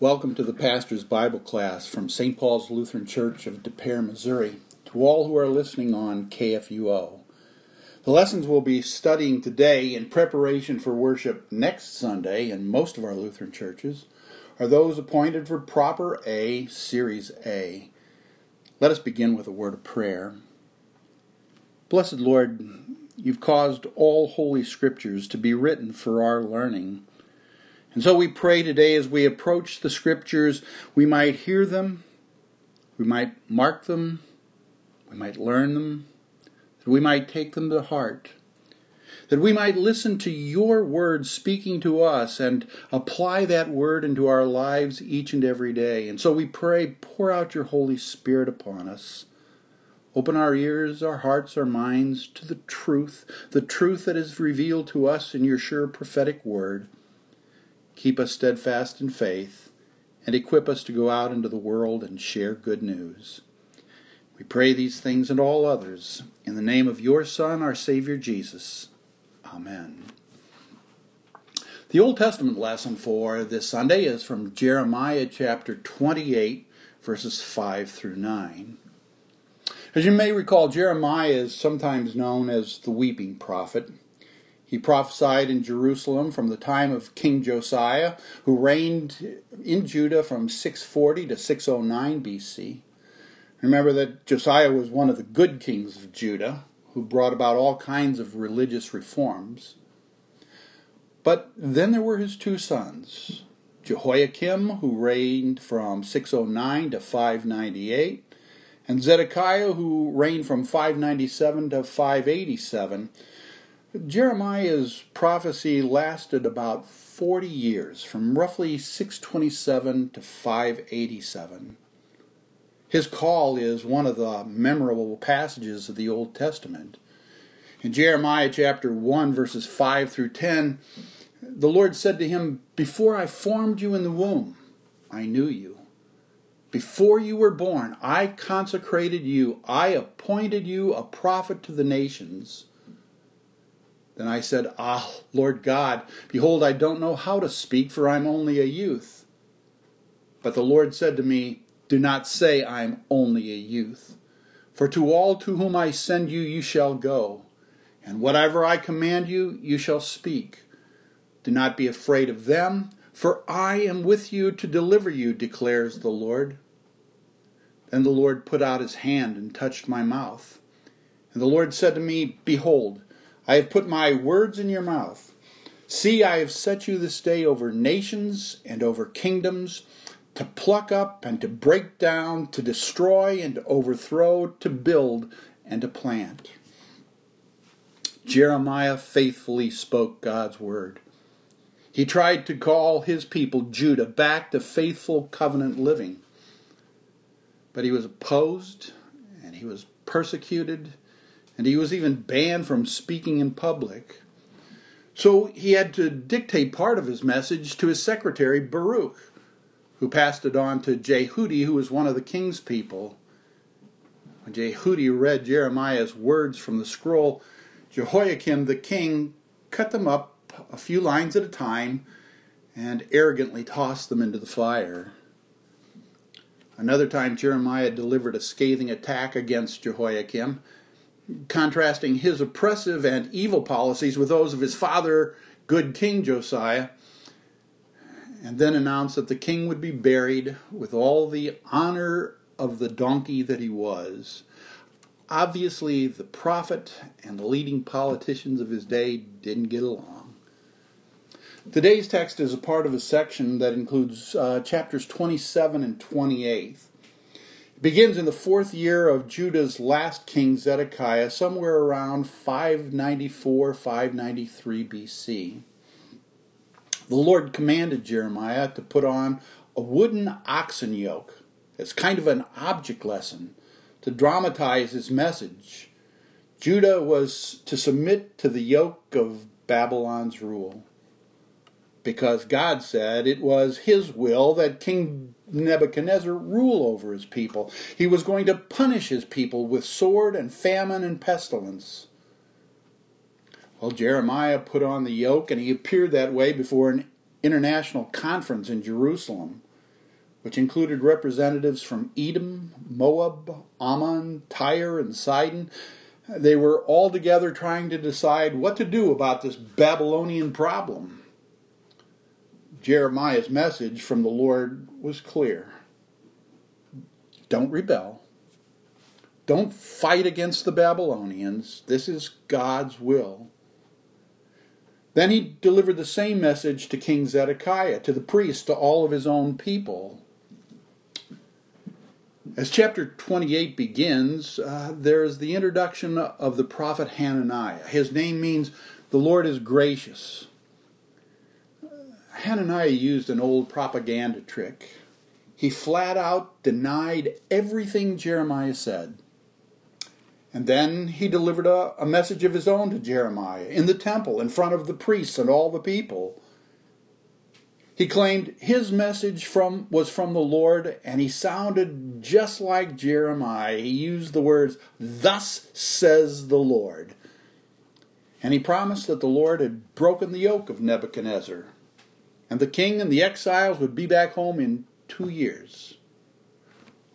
Welcome to the Pastor's Bible Class from St. Paul's Lutheran Church of De Pere, Missouri, to all who are listening on KFUO. The lessons we'll be studying today in preparation for worship next Sunday in most of our Lutheran churches are those appointed for Proper A, Series A. Let us begin with a word of prayer. Blessed Lord, you've caused all holy scriptures to be written for our learning. And so we pray today as we approach the Scriptures, we might hear them, we might mark them, we might learn them, that we might take them to heart, that we might listen to your word speaking to us and apply that word into our lives each and every day. And so we pray, pour out your Holy Spirit upon us. Open our ears, our hearts, our minds to the truth that is revealed to us in your sure prophetic word. Keep us steadfast in faith, and equip us to go out into the world and share good news. We pray these things and all others in the name of your Son, our Savior Jesus. Amen. The Old Testament lesson for this Sunday is from Jeremiah chapter 28, verses 5 through 9. As you may recall, Jeremiah is sometimes known as the weeping prophet. He prophesied in Jerusalem from the time of King Josiah, who reigned in Judah from 640 to 609 BC. Remember that Josiah was one of the good kings of Judah, who brought about all kinds of religious reforms. But then there were his two sons, Jehoiakim, who reigned from 609 to 598, and Zedekiah, who reigned from 597 to 587, Jeremiah's prophecy lasted about 40 years, from roughly 627 to 587. His call is one of the memorable passages of the Old Testament. In Jeremiah chapter 1, verses 5 through 10, the Lord said to him, "Before I formed you in the womb, I knew you. Before you were born, I consecrated you. I appointed you a prophet to the nations." Then I said, "Ah, Lord God, behold, I don't know how to speak, for I'm only a youth." But the Lord said to me, "Do not say I'm only a youth, for to all to whom I send you, you shall go, and whatever I command you, you shall speak. Do not be afraid of them, for I am with you to deliver you, declares the Lord." Then the Lord put out his hand and touched my mouth. And the Lord said to me, "Behold, I have put my words in your mouth. See, I have set you this day over nations and over kingdoms, to pluck up and to break down, to destroy and to overthrow, to build and to plant." Jeremiah faithfully spoke God's word. He tried to call his people, Judah, back to faithful covenant living. But he was opposed, and he was persecuted, and he was even banned from speaking in public. So he had to dictate part of his message to his secretary, Baruch, who passed it on to Jehudi, who was one of the king's people. When Jehudi read Jeremiah's words from the scroll, Jehoiakim, the king, cut them up a few lines at a time and arrogantly tossed them into the fire. Another time, Jeremiah delivered a scathing attack against Jehoiakim, contrasting his oppressive and evil policies with those of his father, good King Josiah, and then announced that the king would be buried with all the honor of the donkey that he was. Obviously, the prophet and the leading politicians of his day didn't get along. Today's text is a part of a section that includes chapters 27 and 28. Begins in the fourth year of Judah's last king, Zedekiah, somewhere around 594, 593 BC. The Lord commanded Jeremiah to put on a wooden oxen yoke as kind of an object lesson to dramatize his message. Judah was to submit to the yoke of Babylon's rule, because God said it was his will that King Nebuchadnezzar rule over his people. He was going to punish his people with sword and famine and pestilence. Well, Jeremiah put on the yoke, and he appeared that way before an international conference in Jerusalem. which included representatives from Edom, Moab, Ammon, Tyre, and Sidon. They were all together trying to decide what to do about this Babylonian problem. Jeremiah's message from the Lord was clear. Don't rebel. Don't fight against the Babylonians. This is God's will. Then he delivered the same message to King Zedekiah, to the priests, to all of his own people. As chapter 28 begins, there is the introduction of the prophet Hananiah. His name means, "The Lord is gracious." Hananiah used an old propaganda trick. He flat out denied everything Jeremiah said. And then he delivered a message of his own to Jeremiah in the temple, in front of the priests and all the people. He claimed his message was from the Lord, and he sounded just like Jeremiah. He used the words, "Thus says the Lord." And he promised that the Lord had broken the yoke of Nebuchadnezzar, and the king and the exiles would be back home in 2 years.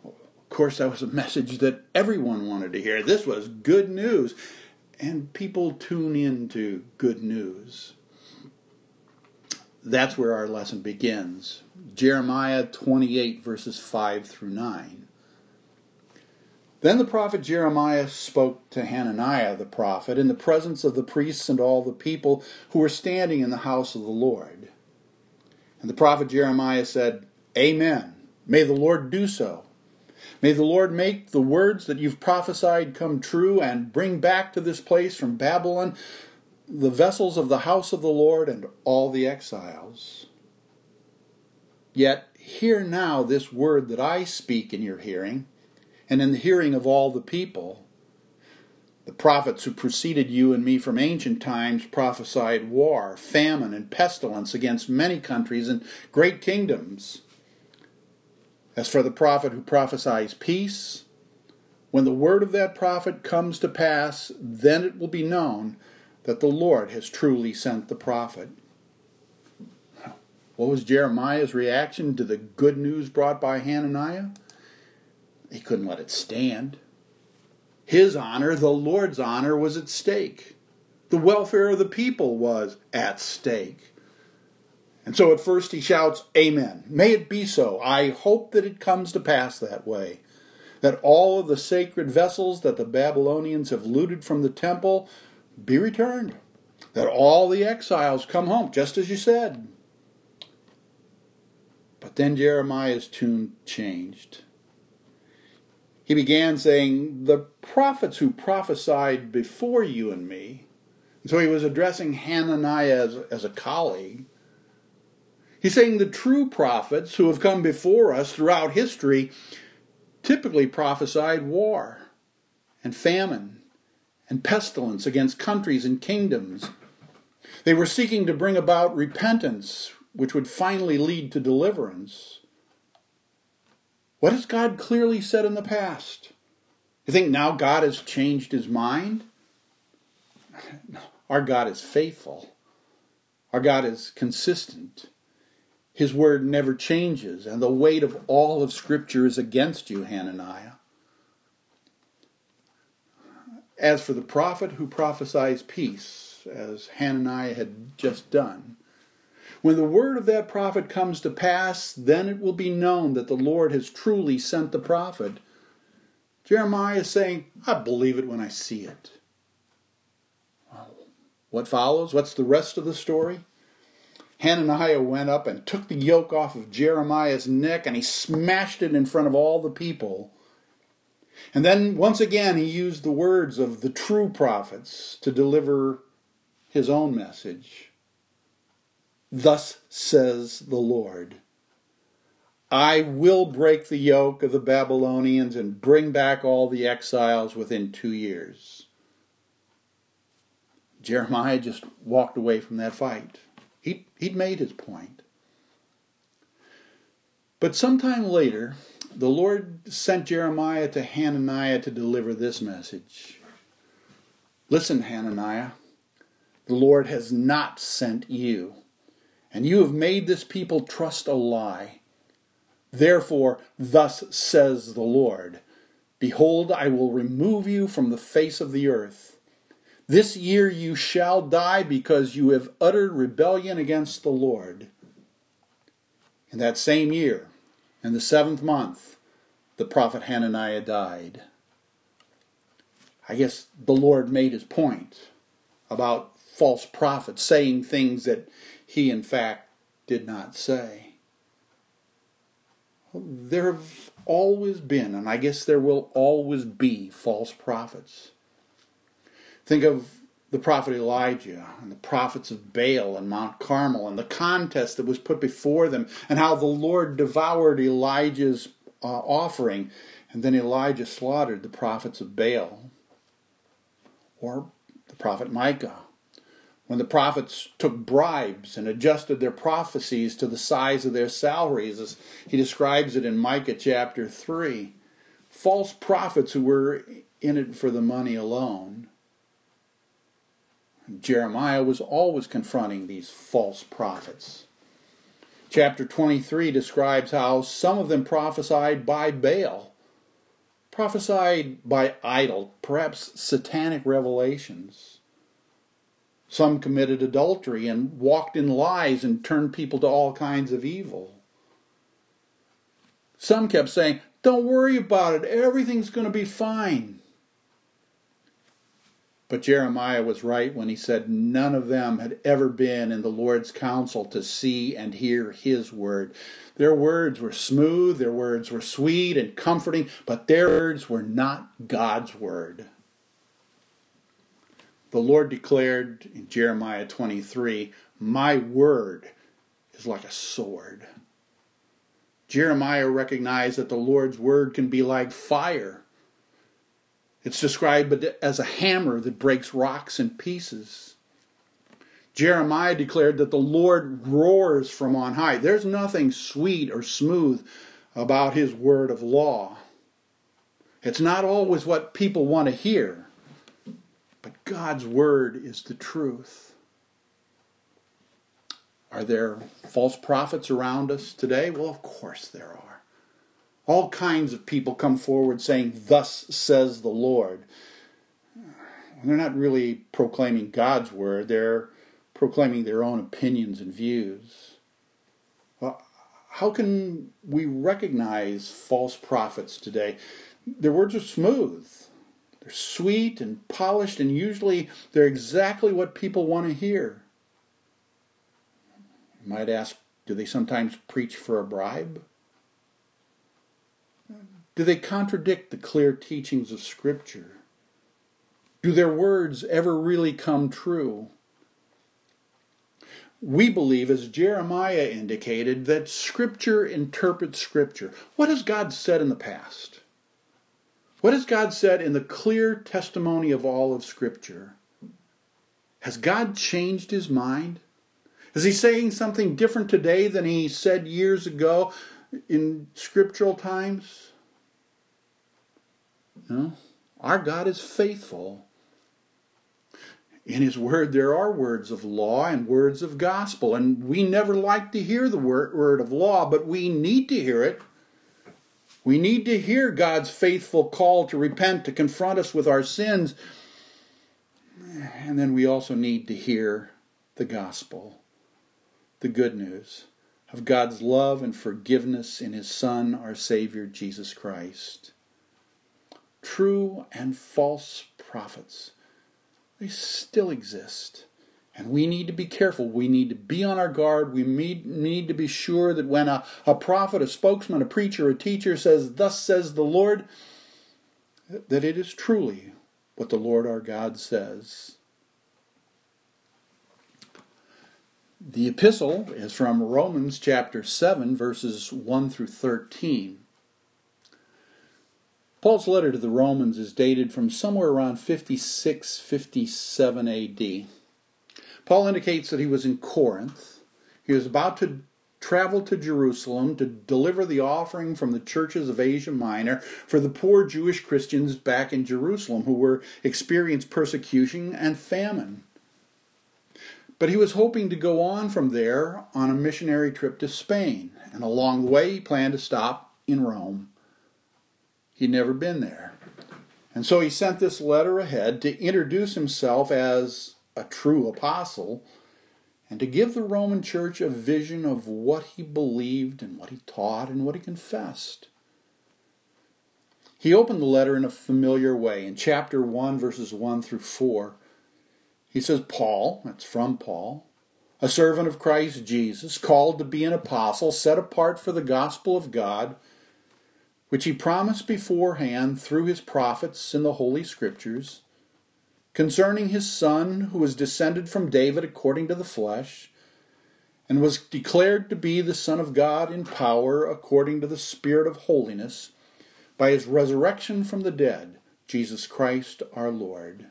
Of course, that was a message that everyone wanted to hear. This was good news, and people tune into good news. That's where our lesson begins. Jeremiah 28, verses 5 through 9. Then the prophet Jeremiah spoke to Hananiah the prophet in the presence of the priests and all the people who were standing in the house of the Lord. And the prophet Jeremiah said, "Amen. May the Lord do so. May the Lord make the words that you've prophesied come true, and bring back to this place from Babylon the vessels of the house of the Lord and all the exiles. Yet hear now this word that I speak in your hearing, and in the hearing of all the people. The prophets who preceded you and me from ancient times prophesied war, famine, and pestilence against many countries and great kingdoms. As for the prophet who prophesies peace, when the word of that prophet comes to pass, then it will be known that the Lord has truly sent the prophet." What was Jeremiah's reaction to the good news brought by Hananiah? He couldn't let it stand. His honor, the Lord's honor, was at stake. The welfare of the people was at stake. And so at first he shouts, "Amen. May it be so. I hope that it comes to pass that way, that all of the sacred vessels that the Babylonians have looted from the temple be returned, that all the exiles come home, just as you said." But then Jeremiah's tune changed. He began saying, "The prophets who prophesied before you and me," and so he was addressing Hananiah as a colleague. He's saying the true prophets who have come before us throughout history typically prophesied war and famine and pestilence against countries and kingdoms. They were seeking to bring about repentance, which would finally lead to deliverance. What has God clearly said in the past? You think now God has changed his mind? No, our God is faithful. Our God is consistent. His word never changes, and the weight of all of Scripture is against you, Hananiah. As for the prophet who prophesies peace, as Hananiah had just done, when the word of that prophet comes to pass, then it will be known that the Lord has truly sent the prophet. Jeremiah is saying, "I believe it when I see it." What follows? What's the rest of the story? Hananiah went up and took the yoke off of Jeremiah's neck, and he smashed it in front of all the people. And then once again he used the words of the true prophets to deliver his own message. "Thus says the Lord, I will break the yoke of the Babylonians and bring back all the exiles within 2 years." Jeremiah just walked away from that fight. He'd made his point. But sometime later, the Lord sent Jeremiah to Hananiah to deliver this message. "Listen, Hananiah, the Lord has not sent you, and you have made this people trust a lie. Therefore, thus says the Lord, Behold, I will remove you from the face of the earth. This year you shall die because you have uttered rebellion against the Lord. In that same year, in the 7th month, the prophet Hananiah died. I guess the Lord made his point about false prophets saying things that he in fact did not say. There have always been, and I guess there will always be, false prophets. Think of the prophet Elijah and the prophets of Baal and Mount Carmel and the contest that was put before them and how the Lord devoured Elijah's offering, and then Elijah slaughtered the prophets of Baal. Or the prophet Micah, when the prophets took bribes and adjusted their prophecies to the size of their salaries, as he describes it in Micah chapter 3. False prophets who were in it for the money alone. Jeremiah was always confronting these false prophets. Chapter 23 describes how some of them prophesied by Baal, prophesied by idol, perhaps satanic revelations. Some committed adultery and walked in lies and turned people to all kinds of evil. Some kept saying, don't worry about it, everything's going to be fine. But Jeremiah was right when he said none of them had ever been in the Lord's counsel to see and hear his word. Their words were smooth, their words were sweet and comforting, but their words were not God's word. The Lord declared in Jeremiah 23, my word is like a sword. Jeremiah recognized that the Lord's word can be like fire. It's described as a hammer that breaks rocks in pieces. Jeremiah declared that the Lord roars from on high. There's nothing sweet or smooth about his word of law. It's not always what people want to hear, but God's word is the truth. Are there false prophets around us today? Well, of course there are. All kinds of people come forward saying, thus says the Lord. And they're not really proclaiming God's word. They're proclaiming their own opinions and views. Well, how can we recognize false prophets today? Their words are smooth. They're sweet and polished, and usually they're exactly what people want to hear. You might ask, do they sometimes preach for a bribe? Do they contradict the clear teachings of Scripture? Do their words ever really come true? We believe, as Jeremiah indicated, that Scripture interprets Scripture. What has God said in the past? What has God said in the clear testimony of all of Scripture? Has God changed his mind? Is he saying something different today than he said years ago in scriptural times? No, our God is faithful. In his word, there are words of law and words of gospel, and we never like to hear the word of law, but we need to hear it. We need to hear God's faithful call to repent, to confront us with our sins, and then we also need to hear the gospel, the good news of God's love and forgiveness in his Son, our Savior, Jesus Christ. True and false prophets, they still exist. And we need to be careful. We need to be on our guard. We need to be sure that when a prophet, a spokesman, a preacher, a teacher says, thus says the Lord, that it is truly what the Lord our God says. The epistle is from Romans chapter 7, verses 1 through 13. Paul's letter to the Romans is dated from somewhere around 56-57 AD. Paul indicates that he was in Corinth. He was about to travel to Jerusalem to deliver the offering from the churches of Asia Minor for the poor Jewish Christians back in Jerusalem who were experiencing persecution and famine. But he was hoping to go on from there on a missionary trip to Spain, and along the way he planned to stop in Rome. He'd never been there. And so he sent this letter ahead to introduce himself as a true apostle and to give the Roman Church a vision of what he believed and what he taught and what he confessed. He opened the letter in a familiar way. In chapter 1, verses 1 through 4, he says, Paul, that's from Paul, a servant of Christ Jesus, called to be an apostle, set apart for the gospel of God, which he promised beforehand through his prophets in the Holy Scriptures, concerning his Son, who was descended from David according to the flesh, and was declared to be the Son of God in power according to the Spirit of holiness, by his resurrection from the dead, Jesus Christ our Lord.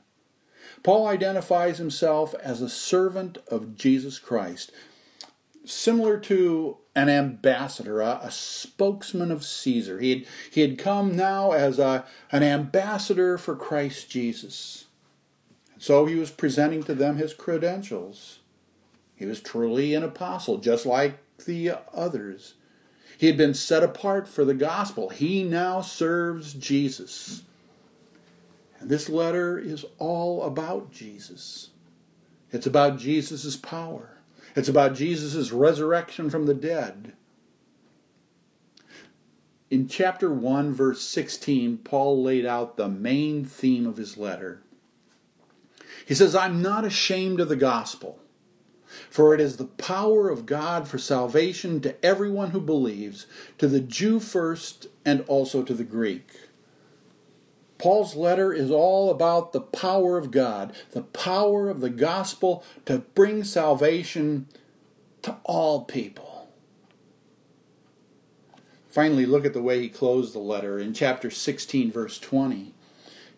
Paul identifies himself as a servant of Jesus Christ, similar to an ambassador, a spokesman of Caesar. He had come now as an ambassador for Christ Jesus. And so he was presenting to them his credentials. He was truly an apostle, just like the others. He had been set apart for the gospel. He now serves Jesus. And this letter is all about Jesus. It's about Jesus' power. It's about Jesus' resurrection from the dead. In chapter 1, verse 16, Paul laid out the main theme of his letter. He says, I'm not ashamed of the gospel, for it is the power of God for salvation to everyone who believes, to the Jew first and also to the Greek. Paul's letter is all about the power of God, the power of the gospel to bring salvation to all people. Finally, look at the way he closed the letter in chapter 16, verse 20.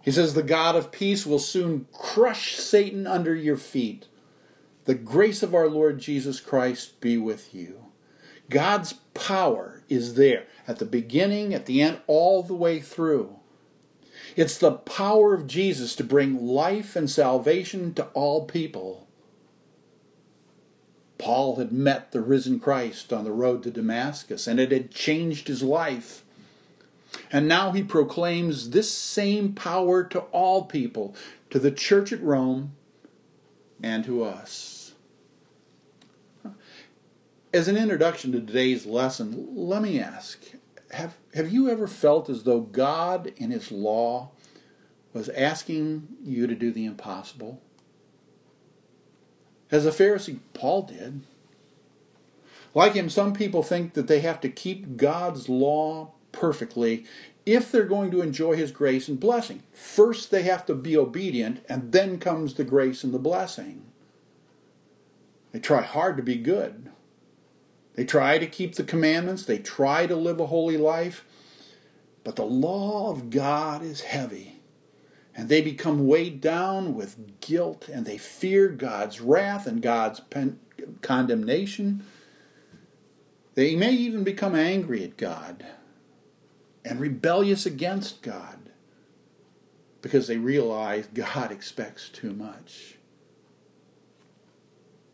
He says, the God of peace will soon crush Satan under your feet. The grace of our Lord Jesus Christ be with you. God's power is there at the beginning, at the end, all the way through. It's the power of Jesus to bring life and salvation to all people. Paul had met the risen Christ on the road to Damascus, and it had changed his life. And now he proclaims this same power to all people, to the church at Rome and to us. As an introduction to today's lesson, let me ask, Have you ever felt as though God in his law was asking you to do the impossible? As a Pharisee, Paul did. Like him, some people think that they have to keep God's law perfectly if they're going to enjoy his grace and blessing. First, they have to be obedient, and then comes the grace and the blessing. They try hard to be good. They try to keep the commandments. They try to live a holy life. But the law of God is heavy, and they become weighed down with guilt, and they fear God's wrath and God's condemnation. They may even become angry at God and rebellious against God because they realize God expects too much.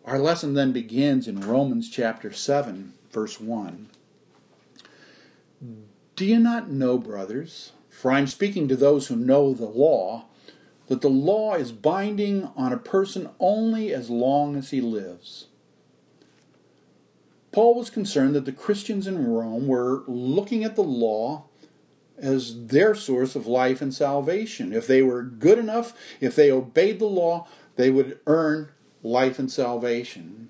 Our lesson then begins in Romans chapter 7, verse 1. Do you not know, brothers, for I am speaking to those who know the law, that the law is binding on a person only as long as he lives? Paul was concerned that the Christians in Rome were looking at the law as their source of life and salvation. If they were good enough, if they obeyed the law, they would earn life and salvation.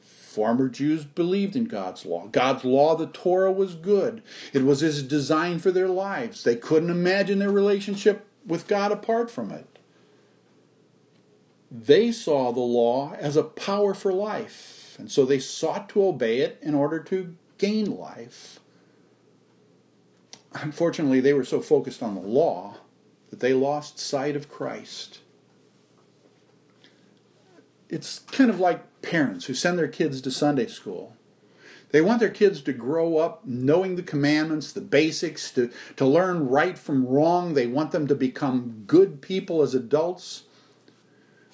Former Jews believed in God's law. God's law, the Torah, was good. It was his design for their lives. They couldn't imagine their relationship with God apart from it. They saw the law as a power for life, and so they sought to obey it in order to gain life. Unfortunately, they were so focused on the law that they lost sight of Christ. It's kind of like parents who send their kids to Sunday school. They want their kids to grow up knowing the commandments, the basics, to learn right from wrong. They want them to become good people as adults.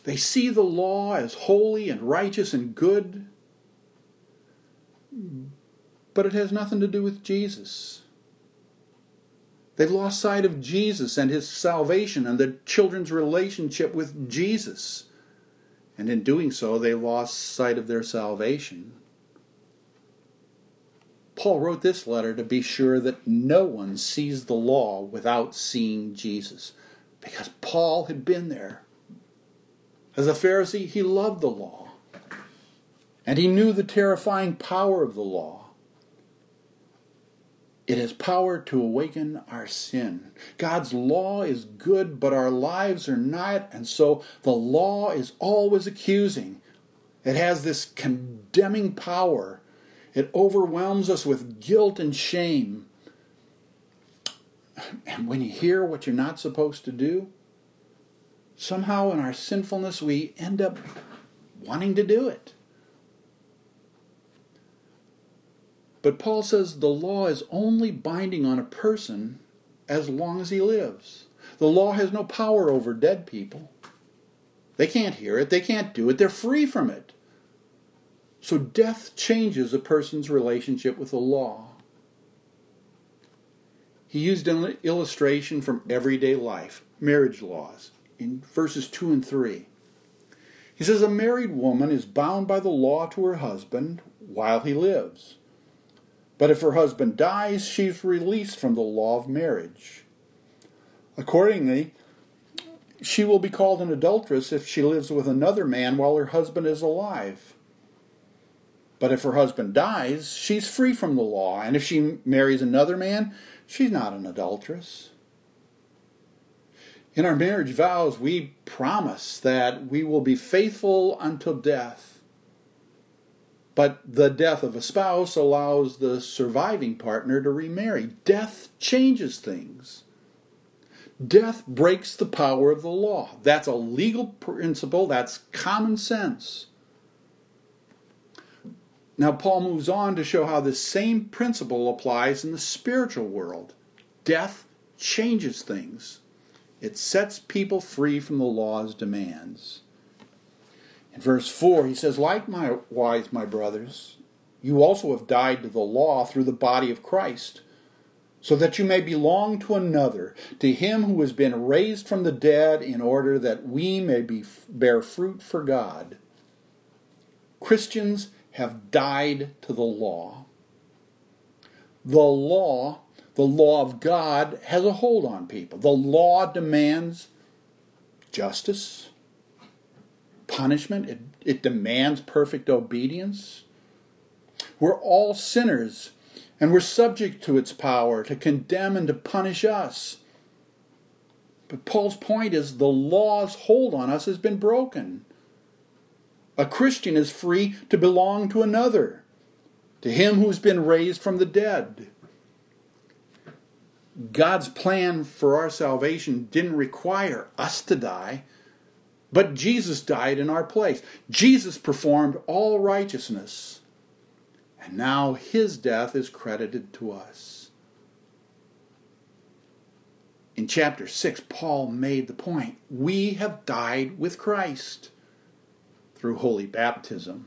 They see the law as holy and righteous and good, but it has nothing to do with Jesus. They've lost sight of Jesus and his salvation and the children's relationship with Jesus. And in doing so, they lost sight of their salvation. Paul wrote this letter to be sure that no one sees the law without seeing Jesus, because Paul had been there. As a Pharisee, he loved the law, and he knew the terrifying power of the law. It has power to awaken our sin. God's law is good, but our lives are not, and so the law is always accusing. It has this condemning power. It overwhelms us with guilt and shame. And when you hear what you're not supposed to do, somehow in our sinfulness we end up wanting to do it. But Paul says the law is only binding on a person as long as he lives. The law has no power over dead people. They can't hear it. They can't do it. They're free from it. So death changes a person's relationship with the law. He used an illustration from everyday life, marriage laws, in verses 2 and 3. He says, a married woman is bound by the law to her husband while he lives. But if her husband dies, she's released from the law of marriage. Accordingly, she will be called an adulteress if she lives with another man while her husband is alive. But if her husband dies, she's free from the law, and if she marries another man, she's not an adulteress. In our marriage vows, we promise that we will be faithful until death. But the death of a spouse allows the surviving partner to remarry. Death changes things. Death breaks the power of the law. That's a legal principle. That's common sense. Now Paul moves on to show how this same principle applies in the spiritual world. Death changes things. It sets people free from the law's demands. In verse 4, he says, likewise, my brothers, you also have died to the law through the body of Christ, so that you may belong to another, to him who has been raised from the dead, in order that we may bear fruit for God. Christians have died to the law. The law of God, has a hold on people. The law demands justice, punishment. It demands perfect obedience. We're all sinners, and we're subject to its power to condemn and to punish us. But Paul's point is the law's hold on us has been broken. A Christian is free to belong to another, to him who's been raised from the dead. God's plan for our salvation didn't require us to die, but Jesus died in our place. Jesus performed all righteousness. And now his death is credited to us. In chapter 6, Paul made the point, we have died with Christ through holy baptism.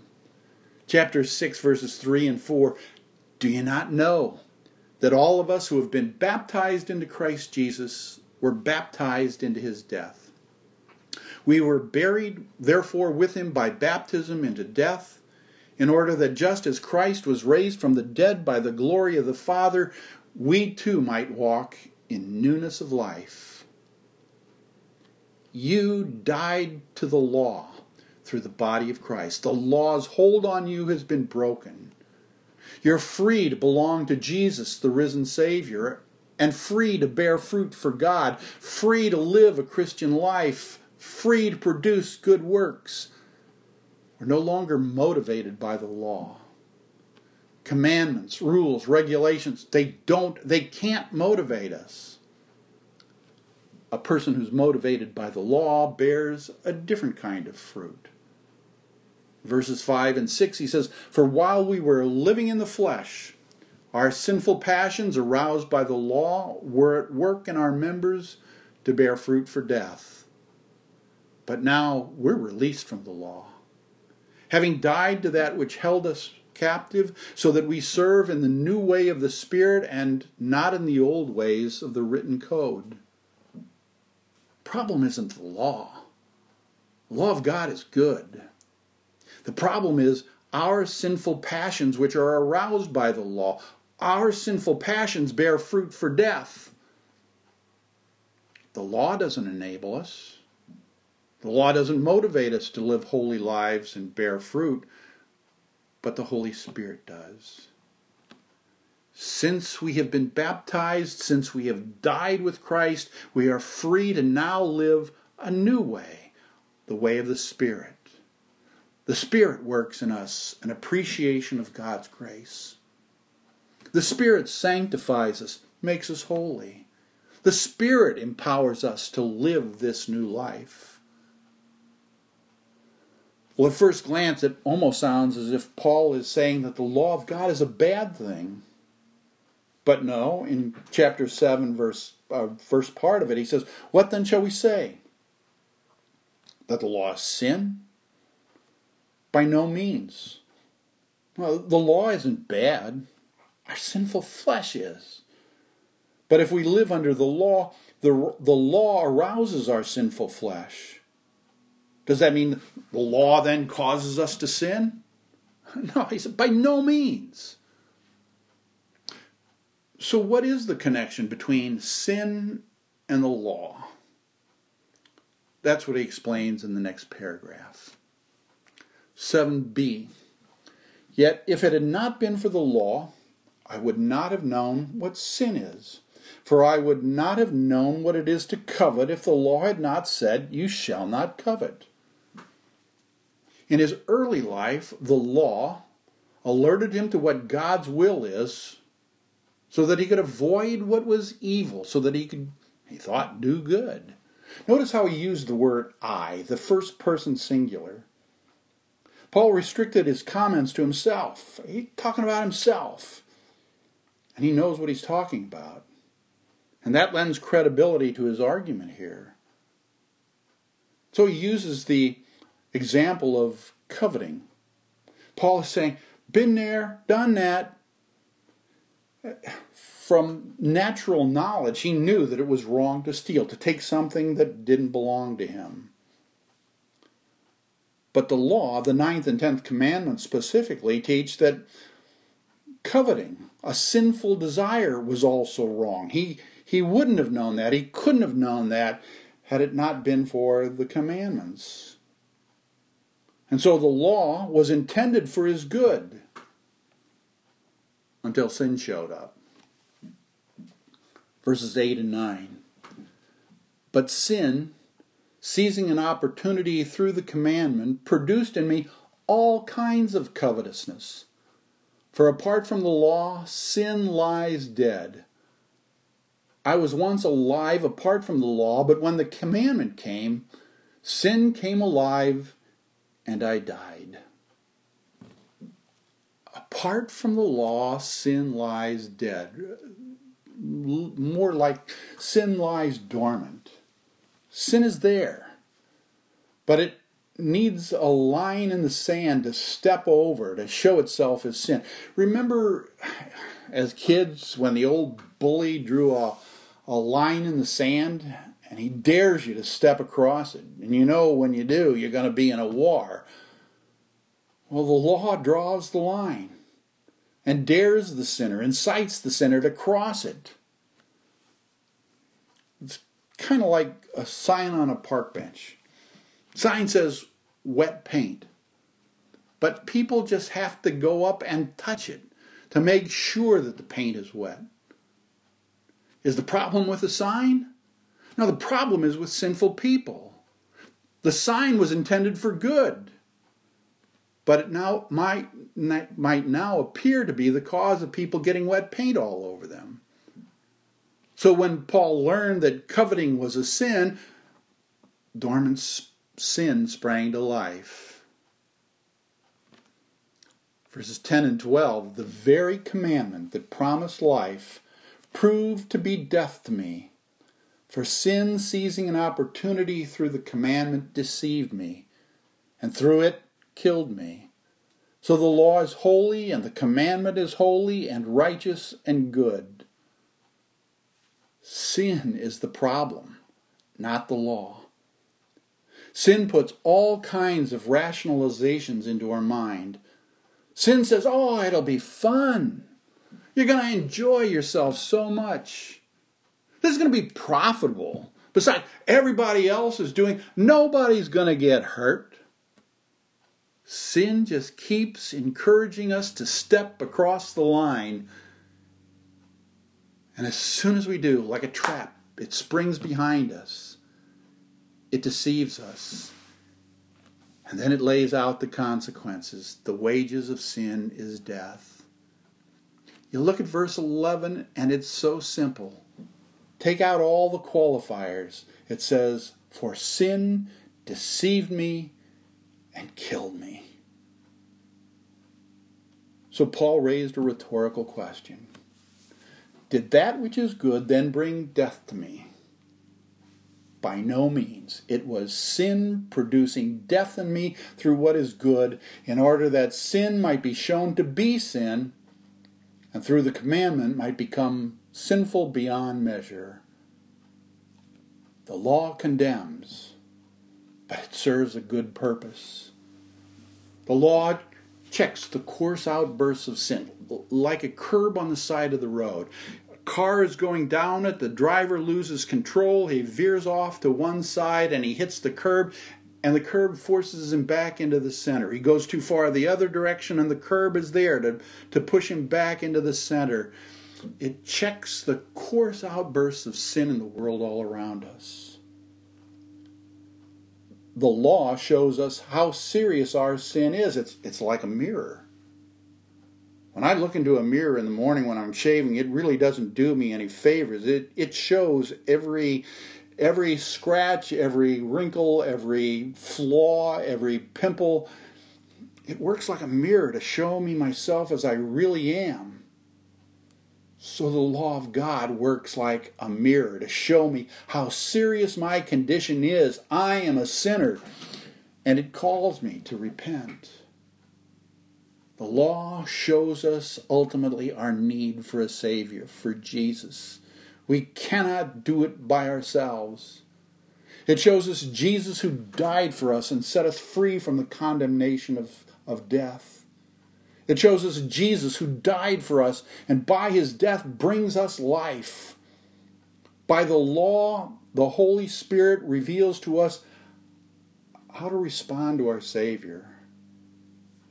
Chapter 6, verses 3 and 4, do you not know that all of us who have been baptized into Christ Jesus were baptized into his death? We were buried, therefore, with him by baptism into death, in order that just as Christ was raised from the dead by the glory of the Father, we too might walk in newness of life. You died to the law through the body of Christ. The law's hold on you has been broken. You're free to belong to Jesus, the risen Savior, and free to bear fruit for God, free to live a Christian life, free to produce good works. We're no longer motivated by the law. Commandments, rules, regulations, they can't motivate us. A person who's motivated by the law bears a different kind of fruit. Verses 5 and 6, he says, for while we were living in the flesh, our sinful passions aroused by the law were at work in our members to bear fruit for death. But now we're released from the law, having died to that which held us captive, so that we serve in the new way of the Spirit and not in the old ways of the written code. Problem isn't the law. The law of God is good. The problem is our sinful passions which are aroused by the law. Our sinful passions bear fruit for death. The law doesn't enable us. The law doesn't motivate us to live holy lives and bear fruit, but the Holy Spirit does. Since we have been baptized, since we have died with Christ, we are free to now live a new way, the way of the Spirit. The Spirit works in us an appreciation of God's grace. The Spirit sanctifies us, makes us holy. The Spirit empowers us to live this new life. Well, at first glance, it almost sounds as if Paul is saying that the law of God is a bad thing. But no, in chapter 7, first part of it, he says, "What then shall we say? That the law is sin? By no means." Well, the law isn't bad. Our sinful flesh is. But if we live under the law, the law arouses our sinful flesh. Does that mean the law then causes us to sin? No, he said, by no means. So what is the connection between sin and the law? That's what he explains in the next paragraph. 7b, "Yet if it had not been for the law, I would not have known what sin is. For I would not have known what it is to covet if the law had not said, 'You shall not covet.'" In his early life, the law alerted him to what God's will is so that he could avoid what was evil, so that he could, he thought, do good. Notice how he used the word "I," the first person singular. Paul restricted his comments to himself. He's talking about himself. And he knows what he's talking about. And that lends credibility to his argument here. So he uses the example of coveting. Paul is saying, been there, done that. From natural knowledge, he knew that it was wrong to steal, to take something that didn't belong to him. But the law, the 9th and 10th commandments specifically, teach that coveting, a sinful desire, was also wrong. He wouldn't have known that. He couldn't have known that had it not been for the commandments. And so the law was intended for his good until sin showed up. Verses 8 and 9. "But sin, seizing an opportunity through the commandment, produced in me all kinds of covetousness. For apart from the law, sin lies dead. I was once alive apart from the law, but when the commandment came, sin came alive and I died." Apart from the law, sin lies dead. More like sin lies dormant. Sin is there, but it needs a line in the sand to step over, to show itself as sin. Remember as kids when the old bully drew a line in the sand and he dares you to step across it. And you know when you do, you're going to be in a war. Well, the law draws the line and dares the sinner, incites the sinner to cross it. It's kind of like a sign on a park bench. Sign says wet paint, but people just have to go up and touch it to make sure that the paint is wet. Is the problem with the sign? No, the problem is with sinful people. The sign was intended for good, but it now might now appear to be the cause of people getting wet paint all over them. So when Paul learned that coveting was a sin, dormant sin sprang to life. Verses 10 and 12, "The very commandment that promised life proved to be death to me. For sin, seizing an opportunity through the commandment, deceived me, and through it killed me. So the law is holy, and the commandment is holy, and righteous, and good. Sin is the problem, not the law. Sin puts all kinds of rationalizations into our mind. Sin says, oh, it'll be fun. You're going to enjoy yourself so much. This is going to be profitable. Besides, everybody else is doing, nobody's going to get hurt. Sin just keeps encouraging us to step across the line. And as soon as we do, like a trap, it springs behind us. It deceives us. And then it lays out the consequences. The wages of sin is death. You look at verse 11, and it's so simple. Take out all the qualifiers. It says, for sin deceived me and killed me. So Paul raised a rhetorical question. Did that which is good then bring death to me? By no means. It was sin producing death in me through what is good, in order that sin might be shown to be sin, and through the commandment might become sinful beyond measure. The law condemns, but it serves a good purpose. The law checks the coarse outbursts of sin, like a curb on the side of the road. Car is going down it, the driver loses control, he veers off to one side and he hits the curb, and the curb forces him back into the center. He goes too far the other direction and the curb is there to push him back into the center. It checks the coarse outbursts of sin in the world all around us. The law shows us how serious our sin is. It's like a mirror. When I look into a mirror in the morning when I'm shaving, it really doesn't do me any favors. It shows every scratch, every wrinkle, every flaw, every pimple. It works like a mirror to show me myself as I really am. So the law of God works like a mirror to show me how serious my condition is. I am a sinner, and it calls me to repent. The law shows us ultimately our need for a Savior, for Jesus. We cannot do it by ourselves. It shows us Jesus who died for us and set us free from the condemnation of death. It shows us Jesus who died for us and by his death brings us life. By the law, the Holy Spirit reveals to us how to respond to our Savior.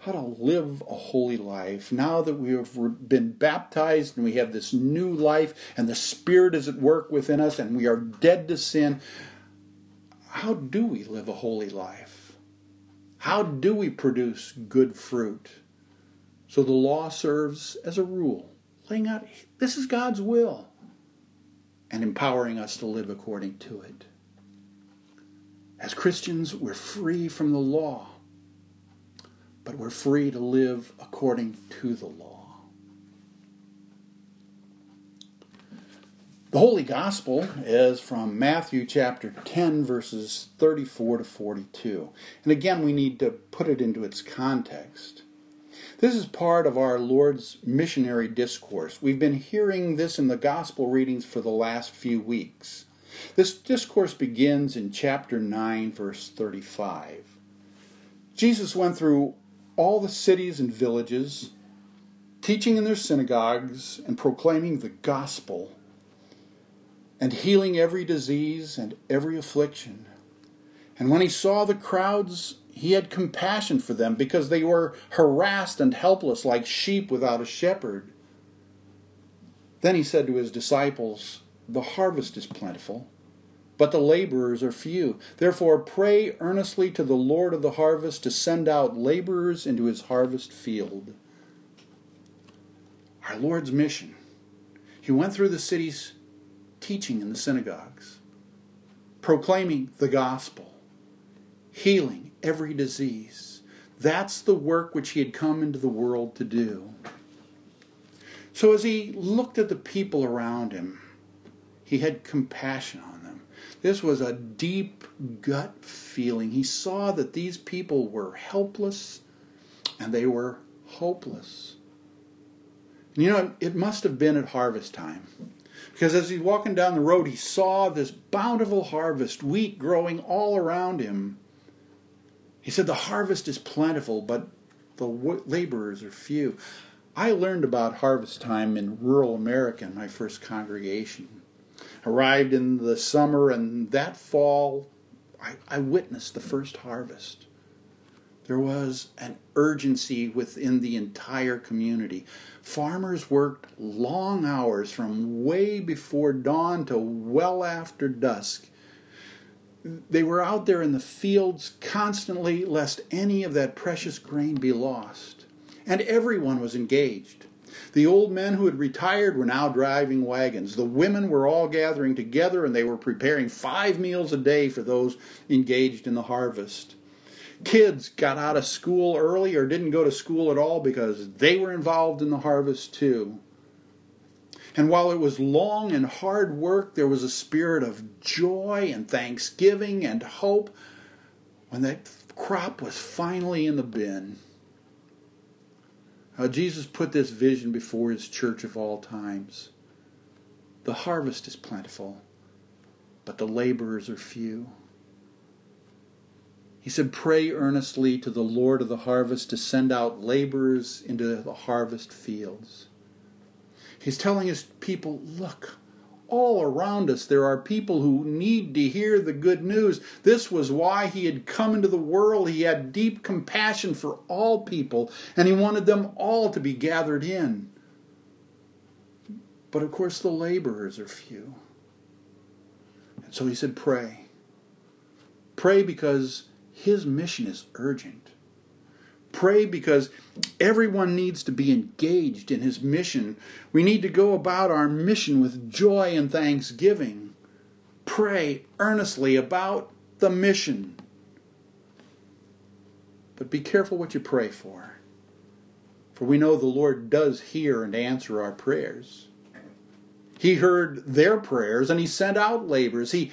How to live a holy life. Now that we have been baptized and we have this new life and the Spirit is at work within us and we are dead to sin, how do we live a holy life? How do we produce good fruit? So the law serves as a rule, laying out this is God's will and empowering us to live according to it. As Christians, we're free from the law. But we're free to live according to the law. The Holy Gospel is from Matthew chapter 10, verses 34 to 42. And again, we need to put it into its context. This is part of our Lord's missionary discourse. We've been hearing this in the Gospel readings for the last few weeks. This discourse begins in chapter 9, verse 35. Jesus went through all the cities and villages, teaching in their synagogues and proclaiming the gospel, and healing every disease and every affliction. And when he saw the crowds, he had compassion for them, because they were harassed and helpless like sheep without a shepherd. Then he said to his disciples, "The harvest is plentiful, but the laborers are few. Therefore, pray earnestly to the Lord of the harvest to send out laborers into his harvest field." Our Lord's mission. He went through the cities teaching in the synagogues, proclaiming the gospel, healing every disease. That's the work which he had come into the world to do. So as he looked at the people around him, he had compassion on them. This was a deep gut feeling. He saw that these people were helpless and they were hopeless. And you know, it must have been at harvest time, because as he's walking down the road, he saw this bountiful harvest, wheat growing all around him. He said, "The harvest is plentiful, but the laborers are few." I learned about harvest time in rural America in my first congregation. Arrived in the summer, and that fall, I witnessed the first harvest. There was an urgency within the entire community. Farmers worked long hours from way before dawn to well after dusk. They were out there in the fields constantly, lest any of that precious grain be lost. And everyone was engaged. The old men who had retired were now driving wagons. The women were all gathering together, and they were preparing 5 meals a day for those engaged in the harvest. Kids got out of school early or didn't go to school at all because they were involved in the harvest too. And while it was long and hard work, there was a spirit of joy and thanksgiving and hope when that crop was finally in the bin. Now, Jesus put this vision before his church of all times. The harvest is plentiful, but the laborers are few. He said, "Pray earnestly to the Lord of the harvest to send out laborers into the harvest fields." He's telling his people, look, all around us there are people who need to hear the good news. This was why he had come into the world. He had deep compassion for all people, and he wanted them all to be gathered in. But of course the laborers are few. And so he said, pray. Pray because his mission is urgent. Pray because everyone needs to be engaged in his mission. We need to go about our mission with joy and thanksgiving. Pray earnestly about the mission. But be careful what you pray for we know the Lord does hear and answer our prayers. He heard their prayers, and he sent out laborers. He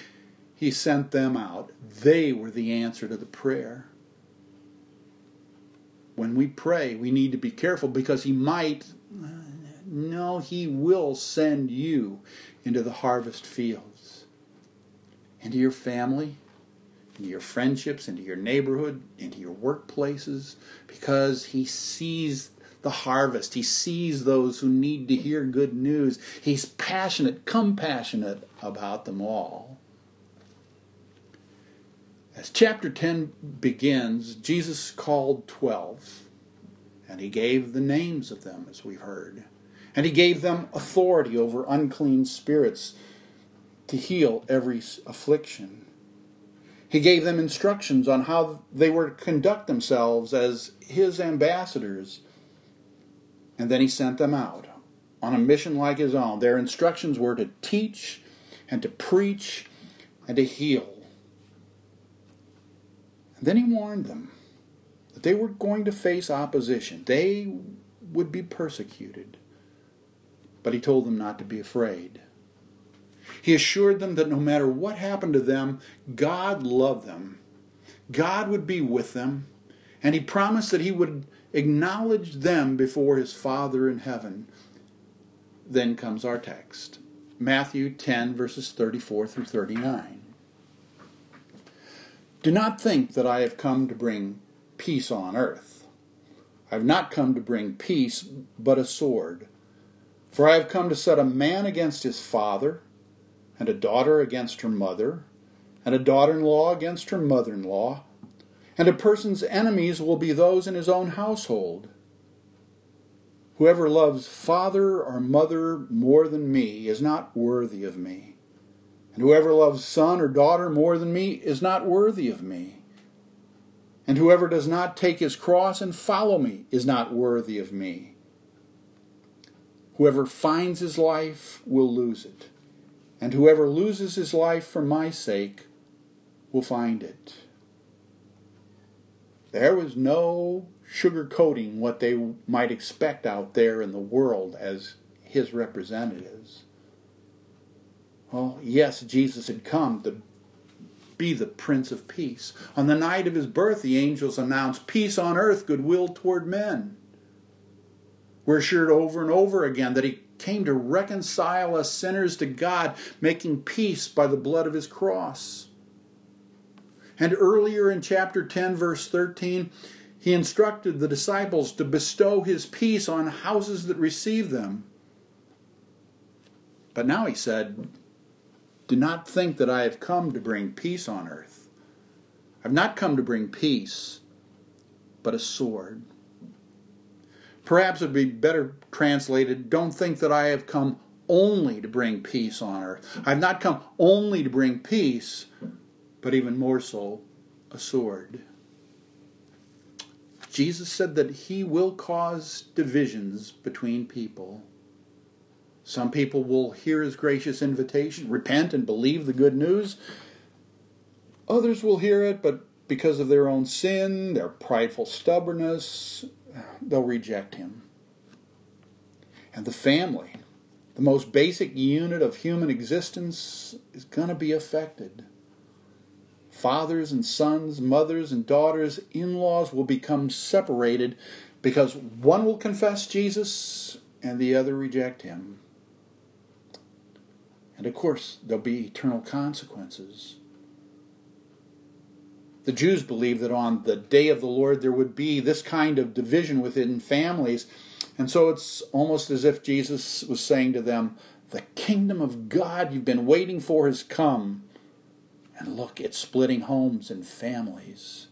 sent them out. They were the answer to the prayer. When we pray, we need to be careful, because he will send you into the harvest fields, into your family, into your friendships, into your neighborhood, into your workplaces, because he sees the harvest. He sees those who need to hear good news. He's compassionate about them all. As chapter 10 begins, Jesus called 12, and he gave the names of them, as we've heard. And he gave them authority over unclean spirits to heal every affliction. He gave them instructions on how they were to conduct themselves as his ambassadors. And then he sent them out on a mission like his own. Their instructions were to teach and to preach and to heal. Then he warned them that they were going to face opposition. They would be persecuted. But he told them not to be afraid. He assured them that no matter what happened to them, God loved them. God would be with them. And he promised that he would acknowledge them before his Father in heaven. Then comes our text. Matthew 10, verses 34 through 39. "Do not think that I have come to bring peace on earth. I have not come to bring peace, but a sword. For I have come to set a man against his father, and a daughter against her mother, and a daughter-in-law against her mother-in-law, and a person's enemies will be those in his own household. Whoever loves father or mother more than me is not worthy of me. And whoever loves son or daughter more than me is not worthy of me. And whoever does not take his cross and follow me is not worthy of me. Whoever finds his life will lose it. And whoever loses his life for my sake will find it." There was no sugarcoating what they might expect out there in the world as his representatives. Well, yes, Jesus had come to be the Prince of Peace. On the night of his birth, the angels announced, peace on earth, goodwill toward men. We're assured over and over again that he came to reconcile us sinners to God, making peace by the blood of his cross. And earlier in chapter 10, verse 13, he instructed the disciples to bestow his peace on houses that receive them. But now he said, do not think that I have come to bring peace on earth. I've not come to bring peace, but a sword. Perhaps it would be better translated, don't think that I have come only to bring peace on earth. I've not come only to bring peace, but even more so, a sword. Jesus said that he will cause divisions between people. Some people will hear his gracious invitation, repent and believe the good news. Others will hear it, but because of their own sin, their prideful stubbornness, they'll reject him. And the family, the most basic unit of human existence, is going to be affected. Fathers and sons, mothers and daughters, in-laws will become separated because one will confess Jesus and the other reject him. And of course, there'll be eternal consequences. The Jews believed that on the day of the Lord there would be this kind of division within families. And so it's almost as if Jesus was saying to them, the kingdom of God you've been waiting for has come. And look, it's splitting homes and families.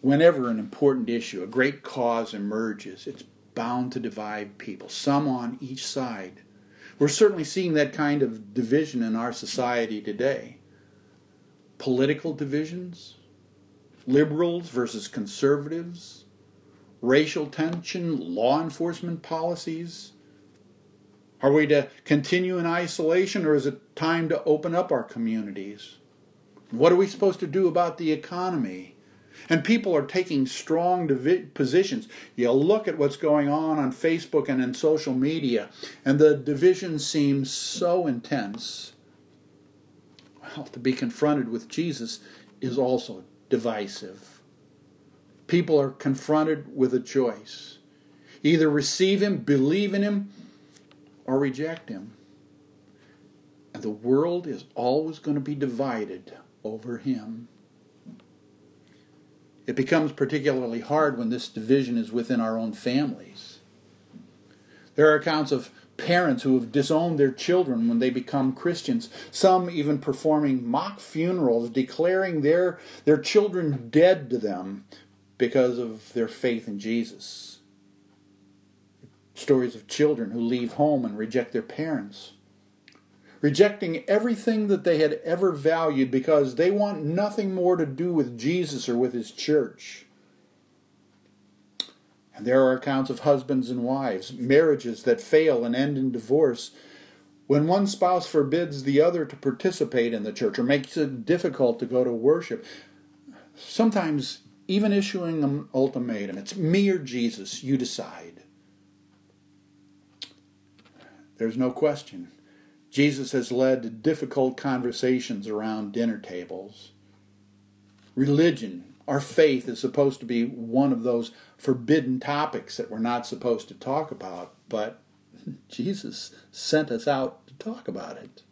Whenever an important issue, a great cause emerges, it's bound to divide people, some on each side. We're certainly seeing that kind of division in our society today. Political divisions, liberals versus conservatives, racial tension, law enforcement policies. Are we to continue in isolation, or is it time to open up our communities? What are we supposed to do about the economy? And people are taking strong positions. You look at what's going on Facebook and in social media, and the division seems so intense. Well, to be confronted with Jesus is also divisive. People are confronted with a choice. Either receive him, believe in him, or reject him. And the world is always going to be divided over him. It becomes particularly hard when this division is within our own families. There are accounts of parents who have disowned their children when they become Christians, some even performing mock funerals, declaring their children dead to them because of their faith in Jesus. Stories of children who leave home and reject their parents, rejecting everything that they had ever valued because they want nothing more to do with Jesus or with his church. And there are accounts of husbands and wives, marriages that fail and end in divorce when one spouse forbids the other to participate in the church or makes it difficult to go to worship. Sometimes even issuing an ultimatum. It's me or Jesus, you decide. There's no question. Jesus has led to difficult conversations around dinner tables. Religion, our faith, is supposed to be one of those forbidden topics that we're not supposed to talk about, but Jesus sent us out to talk about it.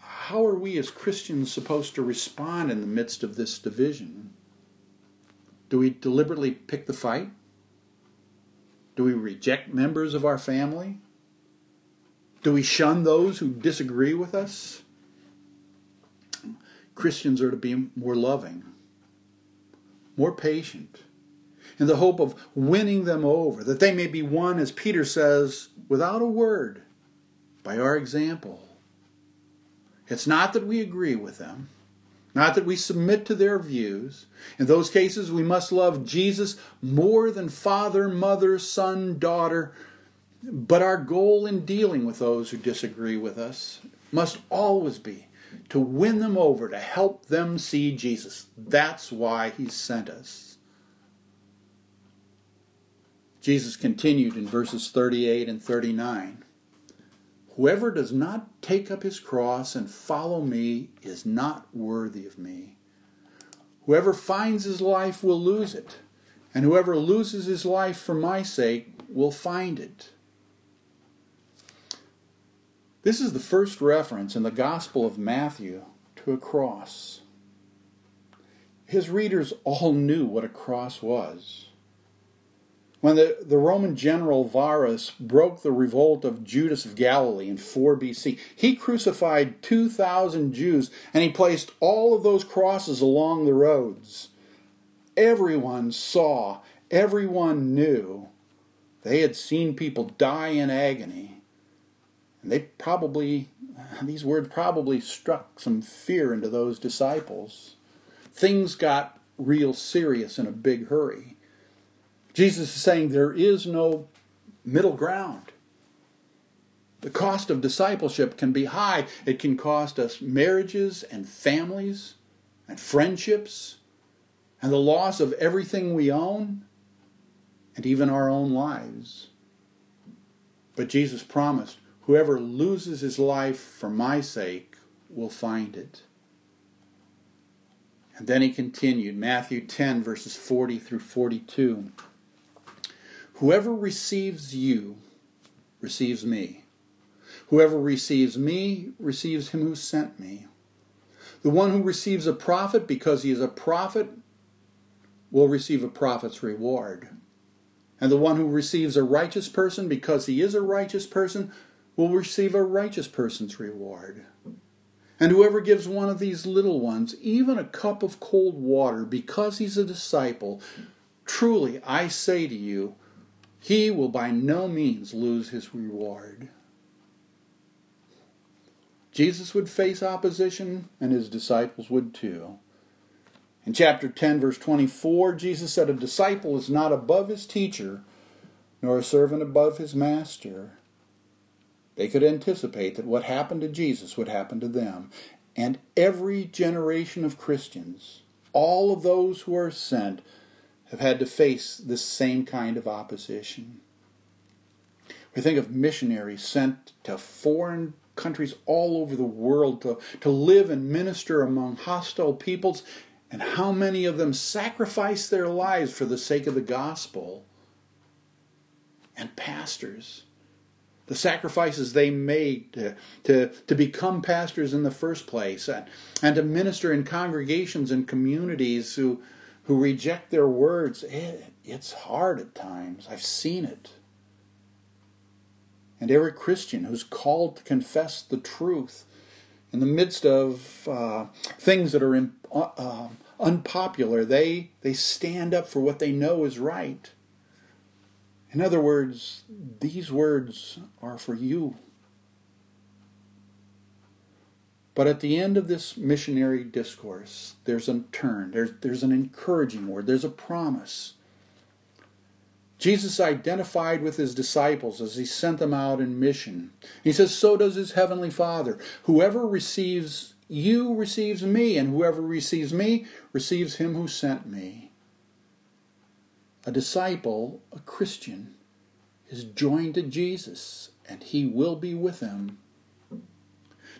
How are we as Christians supposed to respond in the midst of this division? Do we deliberately pick the fight? Do we reject members of our family? Do we shun those who disagree with us? Christians are to be more loving, more patient, in the hope of winning them over, that they may be won, as Peter says, without a word, by our example. It's not that we agree with them, not that we submit to their views. In those cases, we must love Jesus more than father, mother, son, daughter. But our goal in dealing with those who disagree with us must always be to win them over, to help them see Jesus. That's why he sent us. Jesus continued in verses 38 and 39. Whoever does not take up his cross and follow me is not worthy of me. Whoever finds his life will lose it, and whoever loses his life for my sake will find it. This is the first reference in the Gospel of Matthew to a cross. His readers all knew what a cross was. When the Roman general Varus broke the revolt of Judas of Galilee in 4 BC, he crucified 2,000 Jews, and he placed all of those crosses along the roads. Everyone saw, everyone knew. They had seen people die in agony. These words probably struck some fear into those disciples. Things got real serious in a big hurry. Jesus is saying there is no middle ground. The cost of discipleship can be high. It can cost us marriages and families and friendships and the loss of everything we own and even our own lives. But Jesus promised, whoever loses his life for my sake will find it. And then he continued, Matthew 10, verses 40 through 42. Whoever receives you, receives me. Whoever receives me, receives him who sent me. The one who receives a prophet because he is a prophet will receive a prophet's reward. And the one who receives a righteous person because he is a righteous person will receive a righteous person's reward. And whoever gives one of these little ones even a cup of cold water because he's a disciple, truly I say to you, he will by no means lose his reward. Jesus would face opposition, and his disciples would too. In chapter 10, verse 24, Jesus said, a disciple is not above his teacher, nor a servant above his master. They could anticipate that what happened to Jesus would happen to them. And every generation of Christians, all of those who are sent, have had to face this same kind of opposition. We think of missionaries sent to foreign countries all over the world to live and minister among hostile peoples, and how many of them sacrifice their lives for the sake of the gospel. And pastors, the sacrifices they made to become pastors in the first place, and to minister in congregations and communities who reject their words. It's hard at times. I've seen it. And every Christian who's called to confess the truth in the midst of things that are unpopular, they stand up for what they know is right. In other words, these words are for you. But at the end of this missionary discourse, there's a turn. There's an encouraging word. There's a promise. Jesus identified with his disciples as he sent them out in mission. He says, so does his heavenly Father. Whoever receives you receives me, and whoever receives me receives him who sent me. A disciple, a Christian, is joined to Jesus, and he will be with him.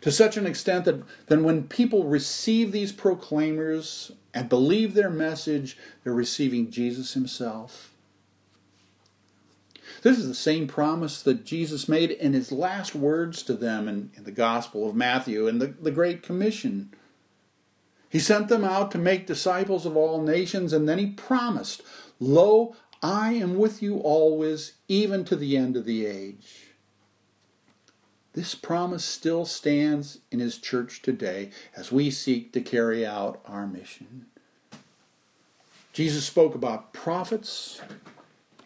To such an extent that when people receive these proclaimers and believe their message, they're receiving Jesus himself. This is the same promise that Jesus made in his last words to them in the Gospel of Matthew and the Great Commission. He sent them out to make disciples of all nations, and then he promised, lo, I am with you always, even to the end of the age. This promise still stands in his church today as we seek to carry out our mission. Jesus spoke about prophets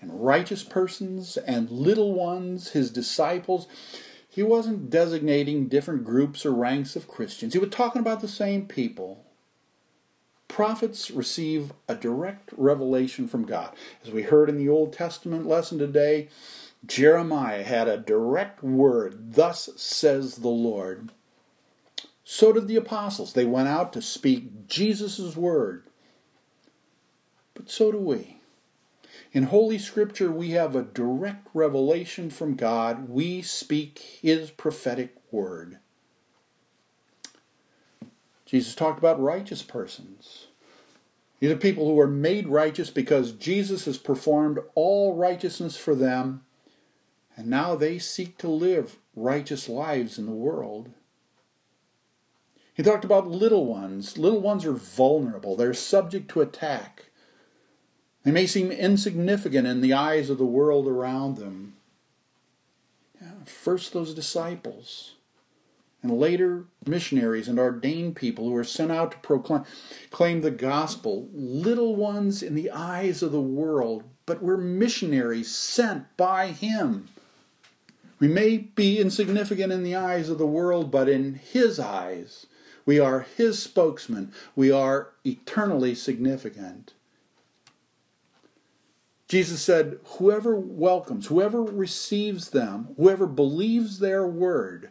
and righteous persons and little ones, his disciples. He wasn't designating different groups or ranks of Christians. He was talking about the same people. Prophets receive a direct revelation from God. As we heard in the Old Testament lesson today, Jeremiah had a direct word, thus says the Lord. So did the apostles. They went out to speak Jesus' word. But so do we. In Holy Scripture, we have a direct revelation from God. We speak His prophetic word. Jesus talked about righteous persons. These are people who are made righteous because Jesus has performed all righteousness for them, and now they seek to live righteous lives in the world. He talked about little ones. Little ones are vulnerable. They're subject to attack. They may seem insignificant in the eyes of the world around them. First, those disciples, and later missionaries and ordained people who are sent out to proclaim the gospel. Little ones in the eyes of the world, but we're missionaries sent by Him. We may be insignificant in the eyes of the world, but in His eyes, we are His spokesman. We are eternally significant. Jesus said, whoever welcomes, whoever receives them, whoever believes their word,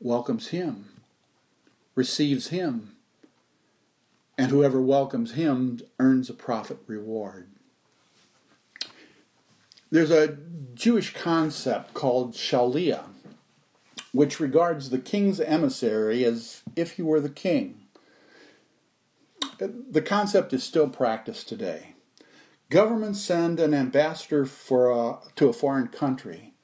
welcomes Him, receives Him, and whoever welcomes Him earns a profit reward. There's a Jewish concept called shaliah, which regards the king's emissary as if he were the king. The concept is still practiced today. Governments send an ambassador to a foreign country,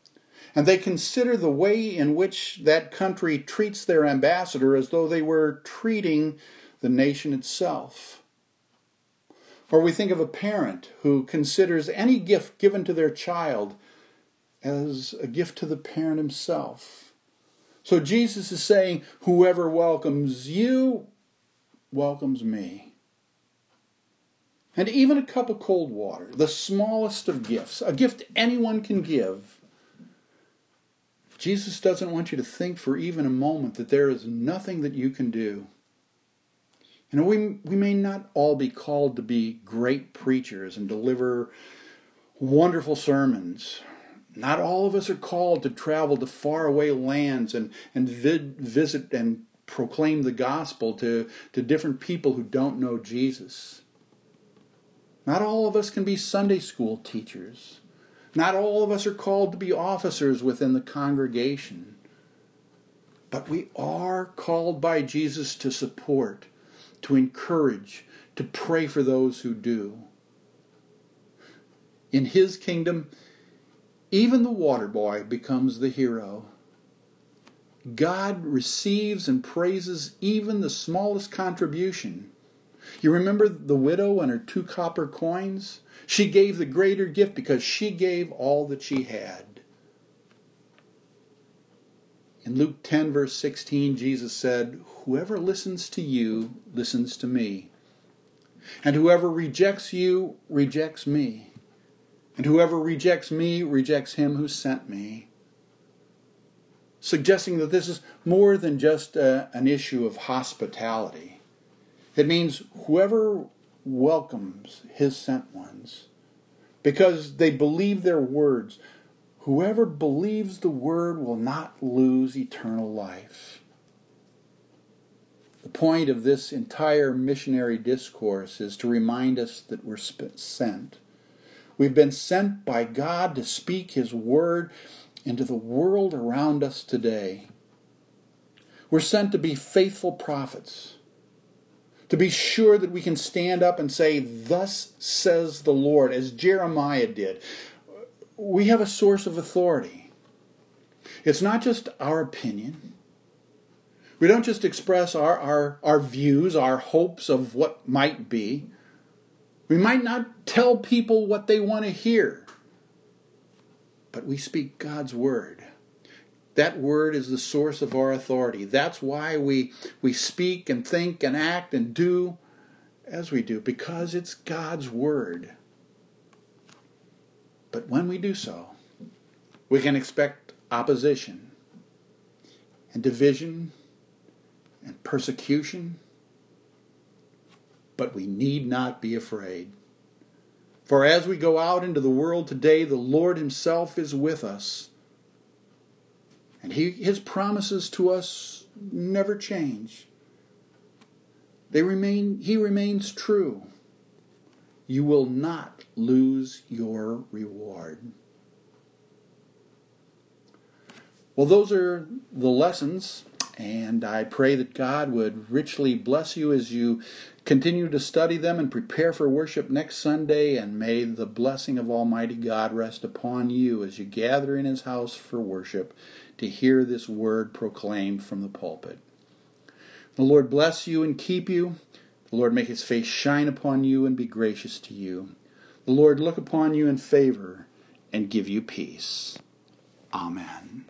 and they consider the way in which that country treats their ambassador as though they were treating the nation itself. Or we think of a parent who considers any gift given to their child as a gift to the parent himself. So Jesus is saying, whoever welcomes you, welcomes me. And even a cup of cold water, the smallest of gifts, a gift anyone can give. Jesus doesn't want you to think for even a moment that there is nothing that you can do. You know, we may not all be called to be great preachers and deliver wonderful sermons. Not all of us are called to travel to faraway lands and visit and proclaim the gospel to different people who don't know Jesus. Not all of us can be Sunday school teachers. Not all of us are called to be officers within the congregation. But we are called by Jesus to support, to encourage, to pray for those who do. In His kingdom, even the water boy becomes the hero. God receives and praises even the smallest contribution. You remember the widow and her 2 copper coins? She gave the greater gift because she gave all that she had. In Luke 10, verse 16, Jesus said, "Whoever listens to you, listens to me. And whoever rejects you, rejects me. And whoever rejects me, rejects Him who sent me." Suggesting that this is more than just an issue of hospitality. It means whoever welcomes His sent ones, because they believe their words. Whoever believes the word will not lose eternal life. The point of this entire missionary discourse is to remind us that we're sent. We've been sent by God to speak His word into the world around us today. We're sent to be faithful prophets, to be sure that we can stand up and say, "Thus says the Lord," as Jeremiah did. We have a source of authority. It's not just our opinion. We don't just express our views, our hopes of what might be. We might not tell people what they want to hear, but we speak God's word. That word is the source of our authority. That's why we speak and think and act and do as we do, because it's God's word. But when we do so, we can expect opposition and division and persecution. But we need not be afraid. For as we go out into the world today, the Lord Himself is with us. And His promises to us never change. He remains true. You will not lose your reward. Well, those are the lessons, and I pray that God would richly bless you as you continue to study them and prepare for worship next Sunday, and may the blessing of Almighty God rest upon you as you gather in His house for worship to hear this word proclaimed from the pulpit. The Lord bless you and keep you. The Lord make His face shine upon you and be gracious to you. The Lord look upon you in favor and give you peace. Amen.